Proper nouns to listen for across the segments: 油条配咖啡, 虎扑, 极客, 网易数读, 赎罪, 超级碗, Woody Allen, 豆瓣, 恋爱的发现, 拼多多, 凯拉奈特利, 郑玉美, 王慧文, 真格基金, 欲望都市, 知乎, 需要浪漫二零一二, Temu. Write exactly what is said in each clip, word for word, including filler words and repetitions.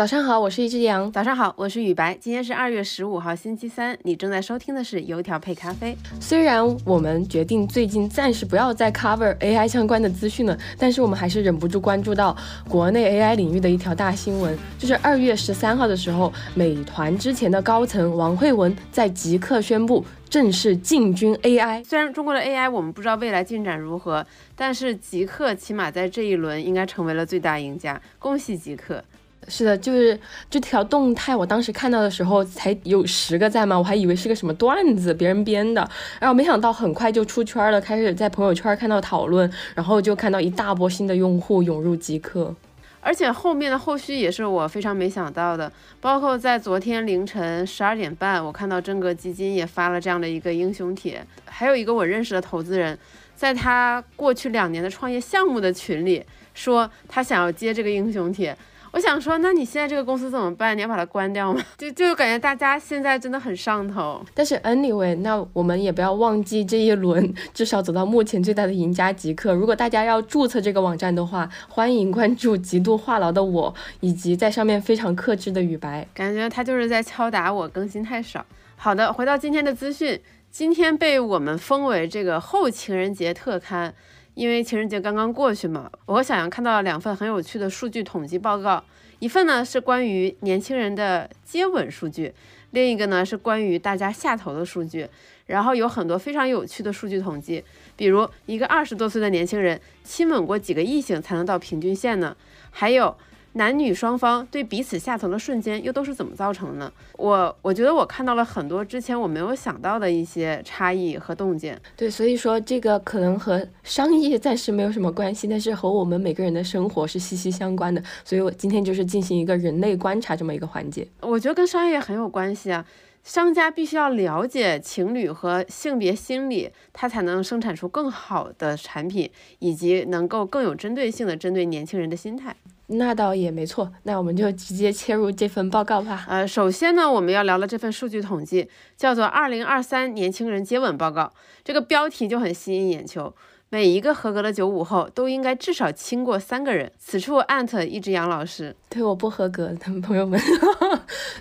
早上好，我是一只羊。早上好，我是雨白。今天是二月十五号，星期三。你正在收听的是油条配咖啡。虽然我们决定最近暂时不要再 cover A I 相关的资讯了，但是我们还是忍不住关注到国内 A I 领域的一条大新闻，就是二月十三号的时候，美团之前的高层王慧文在极客宣布正式进军 A I。 虽然中国的 A I 我们不知道未来进展如何，但是极客起码在这一轮应该成为了最大赢家，恭喜极客。是的，就是这条动态我当时看到的时候才有十个赞嘛，我还以为是个什么段子别人编的，然后没想到很快就出圈了，开始在朋友圈看到讨论，然后就看到一大波新的用户涌入极客。而且后面的后续也是我非常没想到的，包括在昨天凌晨十二点半，我看到真格基金也发了这样的一个英雄帖，还有一个我认识的投资人，在他过去两年的创业项目的群里说他想要接这个英雄帖。我想说，那你现在这个公司怎么办？你要把它关掉吗？就就感觉大家现在真的很上头。但是 anyway， 那我们也不要忘记这一轮至少走到目前最大的赢家极客。如果大家要注册这个网站的话，欢迎关注极度话痨的我以及在上面非常克制的雨白。感觉他就是在敲打我更新太少。好的，回到今天的资讯，今天被我们封为这个后情人节特刊。因为情人节刚刚过去嘛，我和小杨看到了两份很有趣的数据统计报告，一份呢是关于年轻人的接吻数据，另一个呢是关于大家下头的数据，然后有很多非常有趣的数据统计，比如一个二十多岁的年轻人亲吻过几个异性才能到平均线呢？还有男女双方对彼此下头的瞬间又都是怎么造成的呢？我我觉得我看到了很多之前我没有想到的一些差异和洞见。对，所以说这个可能和商业暂时没有什么关系，但是和我们每个人的生活是息息相关的，所以我今天就是进行一个人类观察这么一个环节。我觉得跟商业很有关系啊，商家必须要了解情侣和性别心理，他才能生产出更好的产品，以及能够更有针对性的针对年轻人的心态。那倒也没错，那我们就直接切入这份报告吧。呃，首先呢，我们要聊的这份数据统计叫做二零二三年轻人接吻报告，这个标题就很吸引眼球。每一个合格的九五后都应该至少亲过三个人。此处 at 一只杨老师。对，我不合格，他们朋友们。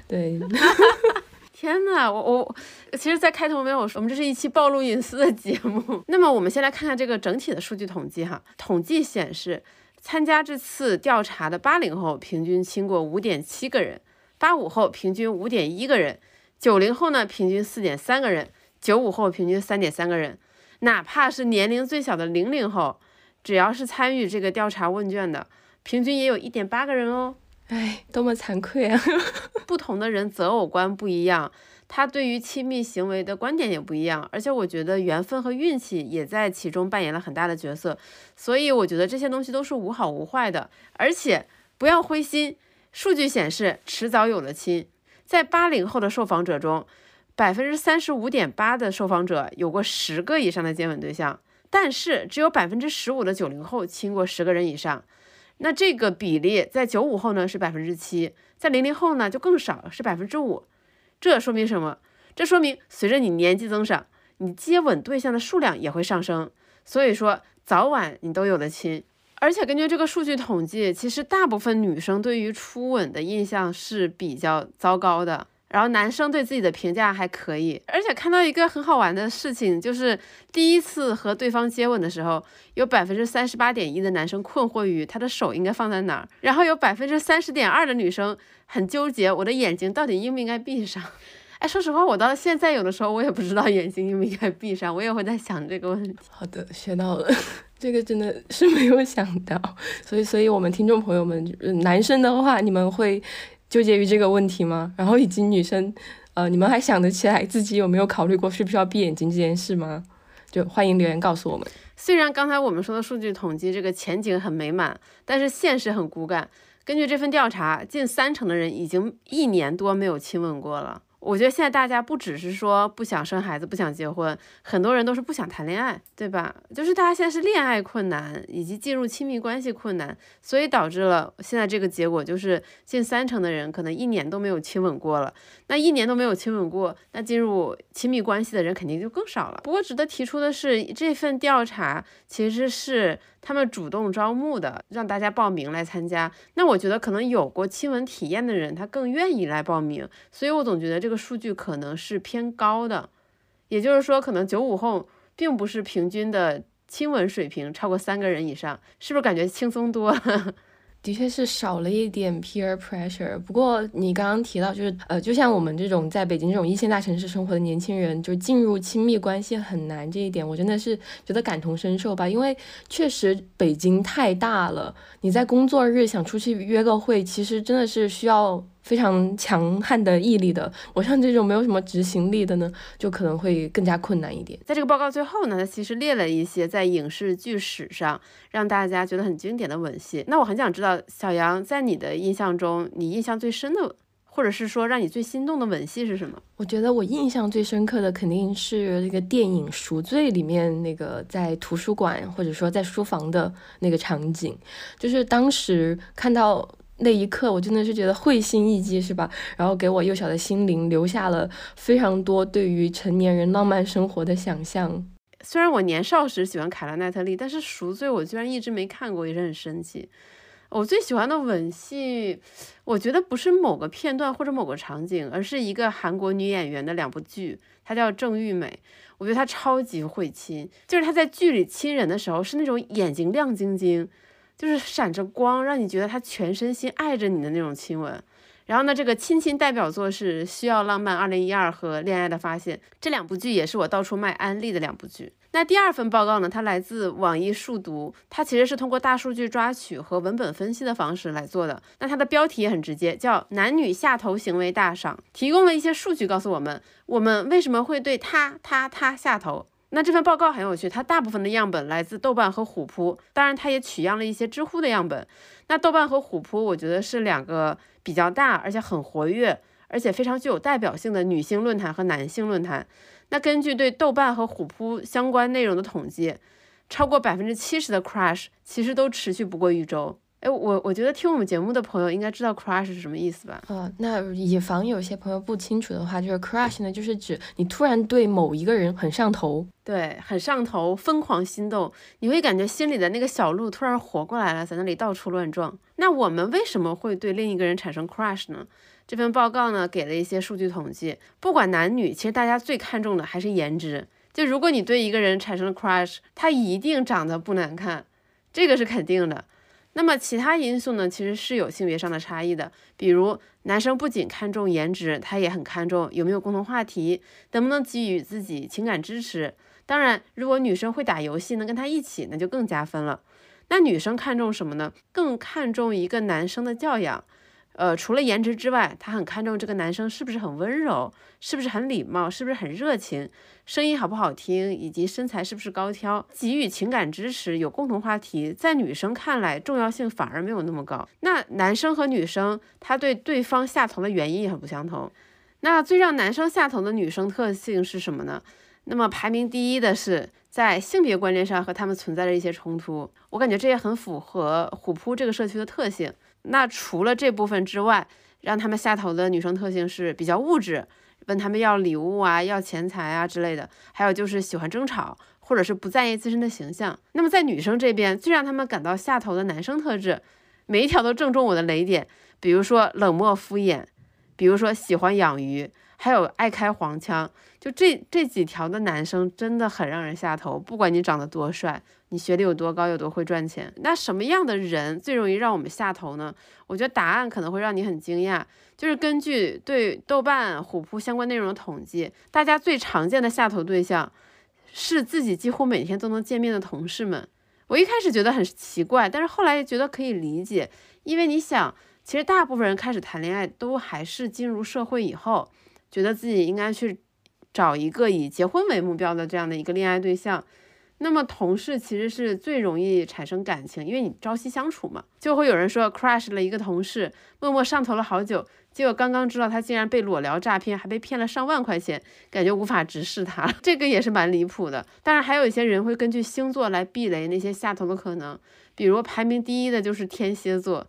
对。天哪，我我其实在开头没有说我们这是一期暴露隐私的节目。那么我们先来看看这个整体的数据统计哈。统计显示，参加这次调查的八零后平均亲过 五点七 个人，八五后平均 五点一 个人，九零后呢平均 四点三 个人，九五后平均 三点三 个人。哪怕是年龄最小的零零后，只要是参与这个调查问卷的，平均也有 一点八 个人哦。哎，多么惭愧啊！不同的人择偶观不一样，他对于亲密行为的观点也不一样，而且我觉得缘分和运气也在其中扮演了很大的角色，所以我觉得这些东西都是无好无坏的。而且不要灰心，数据显示迟早有了亲。在八零后的受访者中， 百分之三十五点八 的受访者有过十个以上的接吻对象，但是只有 百分之十五 的九零后亲过十个人以上。那这个比例在九五后呢是 百分之七， 在零零后呢就更少，是 百分之五。 这说明什么？这说明随着你年纪增长，你接吻对象的数量也会上升，所以说早晚你都有的亲。而且根据这个数据统计，其实大部分女生对于初吻的印象是比较糟糕的，然后男生对自己的评价还可以。而且看到一个很好玩的事情，就是第一次和对方接吻的时候，有 百分之三十八点一 的男生困惑于他的手应该放在哪儿，然后有 百分之三十点二 的女生很纠结，我的眼睛到底应不应该闭上。哎，说实话，我到现在有的时候我也不知道眼睛应不应该闭上，我也会在想这个问题。好的，学到了，这个真的是没有想到。所以所以我们听众朋友们，男生的话你们会纠结于这个问题吗？然后以及女生，呃，你们还想得起来自己有没有考虑过是不是要闭眼睛这件事吗？就欢迎留言告诉我们。虽然刚才我们说的数据统计这个前景很美满，但是现实很骨感。根据这份调查，近三成的人已经一年多没有亲吻过了。我觉得现在大家不只是说不想生孩子、不想结婚，很多人都是不想谈恋爱，对吧？就是大家现在是恋爱困难，以及进入亲密关系困难，所以导致了现在这个结果，就是近三成的人可能一年都没有亲吻过了。那一年都没有亲吻过，那进入亲密关系的人肯定就更少了。不过值得提出的是，这份调查其实是他们主动招募的，让大家报名来参加。那我觉得可能有过亲吻体验的人，他更愿意来报名。所以我总觉得这个数据可能是偏高的，也就是说，可能九五后并不是平均的亲吻水平超过三个人以上，是不是感觉轻松多了？的确是少了一点 peer pressure。 不过你刚刚提到就是呃，就像我们这种在北京这种一线大城市生活的年轻人，就进入亲密关系很难这一点，我真的是觉得感同身受吧。因为确实北京太大了，你在工作日想出去约个会，其实真的是需要非常强悍的毅力的。我像这种没有什么执行力的呢，就可能会更加困难一点。在这个报告最后呢，它其实列了一些在影视剧史上让大家觉得很经典的吻戏。那我很想知道，小杨在你的印象中，你印象最深的或者是说让你最心动的吻戏是什么？我觉得我印象最深刻的肯定是那个电影《赎罪》里面那个在图书馆或者说在书房的那个场景，就是当时看到那一刻我真的是觉得会心一击，是吧？然后给我幼小的心灵留下了非常多对于成年人浪漫生活的想象。虽然我年少时喜欢凯拉奈特利，但是《赎罪》我居然一直没看过，也是很神奇。我最喜欢的吻戏，我觉得不是某个片段或者某个场景，而是一个韩国女演员的两部剧，她叫郑玉美。我觉得她超级会亲，就是她在剧里亲人的时候是那种眼睛亮晶晶，就是闪着光，让你觉得他全身心爱着你的那种亲吻。然后呢，这个亲亲代表作是《需要浪漫二零一二》和《恋爱的发现》，这两部剧也是我到处卖安利的两部剧。那第二份报告呢，它来自网易数读，它其实是通过大数据抓取和文本分析的方式来做的。那它的标题也很直接，叫男女下头行为大赏，提供了一些数据告诉我们，我们为什么会对他他他下头。那这份报告很有趣，它大部分的样本来自豆瓣和虎扑，当然它也取样了一些知乎的样本。那豆瓣和虎扑我觉得是两个比较大而且很活跃而且非常具有代表性的女性论坛和男性论坛。那根据对豆瓣和虎扑相关内容的统计，超过 百分之七十 的 crush 其实都持续不过一周。哎，我我觉得听我们节目的朋友应该知道 crush 是什么意思吧？呃，那以防有些朋友不清楚的话，就是 crush 呢，就是指你突然对某一个人很上头，对，很上头，疯狂心动，你会感觉心里的那个小鹿突然活过来了，在那里到处乱撞。那我们为什么会对另一个人产生 crush 呢？这份报告呢，给了一些数据统计，不管男女，其实大家最看重的还是颜值。就如果你对一个人产生了 crush， 他一定长得不难看，这个是肯定的。那么其他因素呢，其实是有性别上的差异的，比如男生不仅看重颜值，他也很看重有没有共同话题，能不能给予自己情感支持。当然，如果女生会打游戏，能跟他一起，那就更加分了。那女生看重什么呢？更看重一个男生的教养，呃，除了颜值之外，她很看重这个男生是不是很温柔，是不是很礼貌，是不是很热情，声音好不好听，以及身材是不是高挑。给予情感支持，有共同话题，在女生看来重要性反而没有那么高。那男生和女生他对对方下头的原因也很不相同。那最让男生下头的女生特性是什么呢？那么排名第一的是在性别观念上和他们存在着一些冲突，我感觉这也很符合虎扑这个社区的特性。那除了这部分之外，让他们下头的女生特性是比较物质，问他们要礼物啊，要钱财啊之类的，还有就是喜欢争吵，或者是不在意自身的形象。那么在女生这边，最让他们感到下头的男生特质，每一条都正中我的雷点，比如说冷漠敷衍，比如说喜欢养鱼，还有爱开黄腔。就这这几条的男生真的很让人下头，不管你长得多帅，你学历有多高，有多会赚钱。那什么样的人最容易让我们下头呢？我觉得答案可能会让你很惊讶，就是根据对豆瓣、虎扑相关内容的统计，大家最常见的下头对象是自己几乎每天都能见面的同事们。我一开始觉得很奇怪，但是后来觉得可以理解，因为你想，其实大部分人开始谈恋爱都还是进入社会以后，觉得自己应该去找一个以结婚为目标的这样的一个恋爱对象。那么同事其实是最容易产生感情，因为你朝夕相处嘛。就会有人说 crush 了一个同事，默默上头了好久，结果刚刚知道他竟然被裸聊诈骗，还被骗了上万块钱，感觉无法直视他，这个也是蛮离谱的。当然还有一些人会根据星座来避雷那些下头的可能，比如排名第一的就是天蝎座。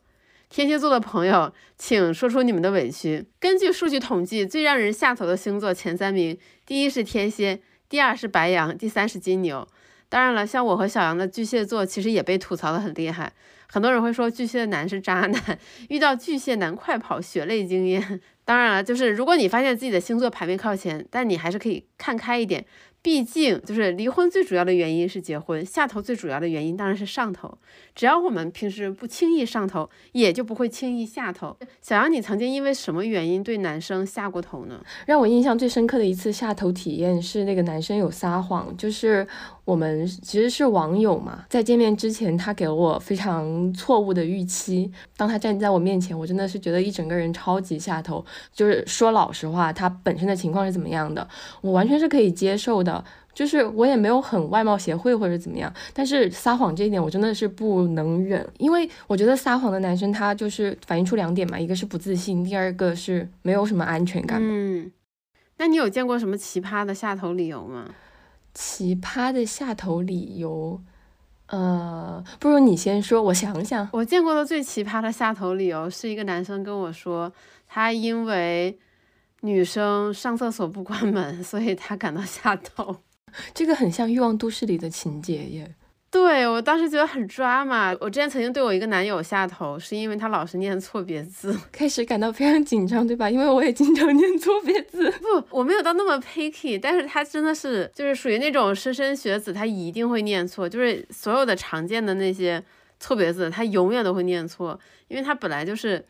天蝎座的朋友，请说出你们的委屈。根据数据统计，最让人下头的星座前三名，第一是天蝎，第二是白羊，第三是金牛。当然了，像我和小杨的巨蟹座其实也被吐槽的很厉害，很多人会说巨蟹男是渣男，遇到巨蟹男快跑，血泪经验。当然了，就是如果你发现自己的星座排位靠前，但你还是可以看开一点，毕竟就是离婚最主要的原因是结婚，下头最主要的原因当然是上头。只要我们平时不轻易上头，也就不会轻易下头。小杨，你曾经因为什么原因对男生下过头呢？让我印象最深刻的一次下头体验是那个男生有撒谎，就是我们其实是网友嘛，在见面之前他给我非常错误的预期，当他站在我面前，我真的是觉得一整个人超级下头。就是说老实话，他本身的情况是怎么样的，我完全是可以接受的，就是我也没有很外貌协会或者怎么样，但是撒谎这一点我真的是不能忍。因为我觉得撒谎的男生他就是反映出两点嘛，一个是不自信，第二个是没有什么安全感。嗯，那你有见过什么奇葩的下头理由吗？奇葩的下头理由，呃，不如你先说，我想想。我见过的最奇葩的下头理由是一个男生跟我说，他因为女生上厕所不关门，所以他感到下头。这个很像《欲望都市》里的情节耶。对，我当时觉得很抓嘛。我之前曾经对我一个男友下头，是因为他老是念错别字，开始感到非常紧张，对吧？因为我也经常念错别字。不，我没有到那么 picky， 但是他真的是就是属于那种莘莘学子，他一定会念错，就是所有的常见的那些错别字，他永远都会念错，因为他本来就是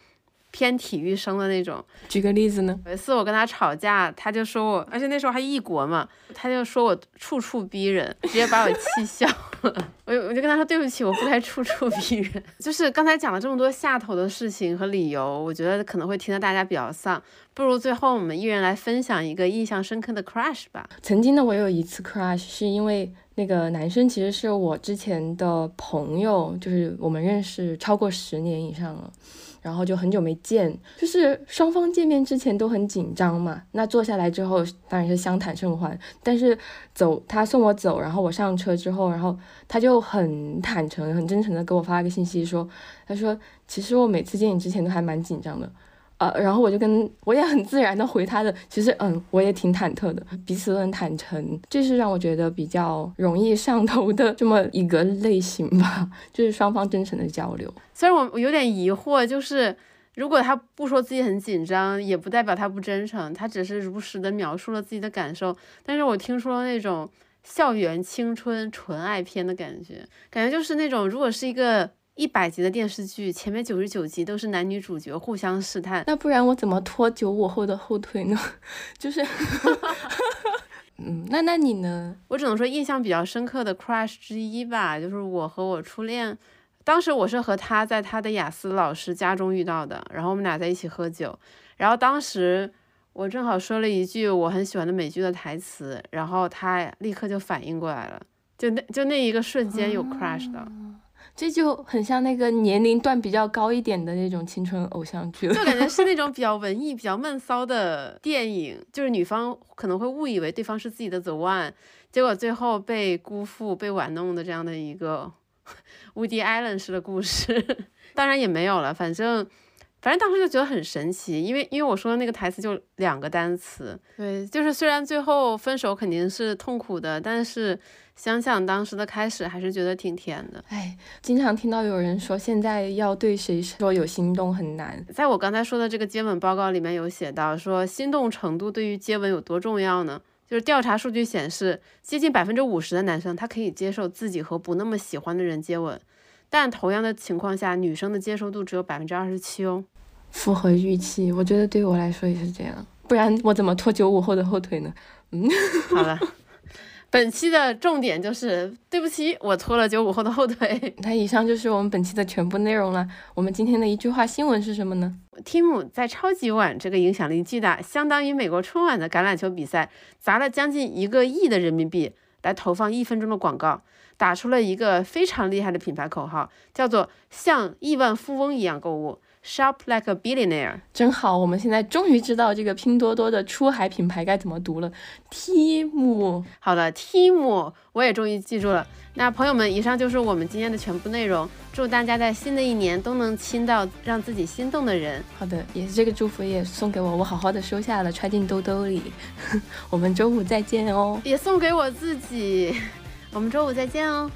偏体育生的那种。举个例子呢，有一次我跟他吵架，他就说我，而且那时候还异国嘛，他就说我处处逼人，直接把我气笑了。我我就跟他说对不起，我不该处处逼人。就是刚才讲了这么多下头的事情和理由，我觉得可能会听得大家比较丧，不如最后我们一人来分享一个印象深刻的 crush 吧。曾经的我有一次 crush 是因为那个男生其实是我之前的朋友，就是我们认识超过十年以上了，然后就很久没见，就是双方见面之前都很紧张嘛，那坐下来之后当然是相谈甚欢，但是走他送我走，然后我上车之后，然后他就很坦诚很真诚的给我发了个信息，说他说其实我每次见你之前都还蛮紧张的，呃，然后我就跟我也很自然的回他的，其实嗯我也挺忐忑的，彼此都很坦诚，这是让我觉得比较容易上头的这么一个类型吧，就是双方真诚的交流。虽然我有点疑惑，就是如果他不说自己很紧张，也不代表他不真诚，他只是如实的描述了自己的感受，但是我听说那种校园青春纯爱片的感觉，感觉就是那种如果是一个一百集的电视剧，前面九十九集都是男女主角互相试探，那不然我怎么拖九五后的后腿呢？就是嗯，那那你呢？我只能说印象比较深刻的 crush 之一吧，就是我和我初恋，当时我是和他在他的雅思老师家中遇到的，然后我们俩在一起喝酒，然后当时我正好说了一句我很喜欢的美剧的台词，然后他立刻就反应过来了，就那就那一个瞬间有 crush 的、嗯，这就很像那个年龄段比较高一点的那种青春偶像剧了，就感觉是那种比较文艺比较闷骚的电影，就是女方可能会误以为对方是自己的 the one， 结果最后被辜负被玩弄的这样的一个 Woody Allen 式的故事。当然也没有了，反正反正当时就觉得很神奇，因为因为我说的那个台词就两个单词。对，就是虽然最后分手肯定是痛苦的，但是想想当时的开始还是觉得挺甜的。哎，经常听到有人说现在要对谁说有心动很难，在我刚才说的这个接吻报告里面有写到说，心动程度对于接吻有多重要呢？就是调查数据显示，接近百分之五十的男生他可以接受自己和不那么喜欢的人接吻，但同样的情况下，女生的接受度只有百分之二十七哦。符合预期，我觉得对我来说也是这样，不然我怎么拖九五后的后腿呢？嗯，好了，本期的重点就是对不起，我拖了九五后的后腿。那以上就是我们本期的全部内容了。我们今天的一句话新闻是什么呢？Temu 在超级碗这个影响力巨大，相当于美国春晚的橄榄球比赛，砸了将近一个亿的人民币来投放一分钟的广告。打出了一个非常厉害的品牌口号，叫做像亿万富翁一样购物 Shop like a billionaire。 真好，我们现在终于知道这个拼多多的出海品牌该怎么读了， Temu。 好了， Temu 我也终于记住了。那朋友们，以上就是我们今天的全部内容，祝大家在新的一年都能亲到让自己心动的人。好的，也是这个祝福也送给我，我好好的收下了，揣进兜兜里我们周五再见哦，也送给我自己。我们周五再见哦。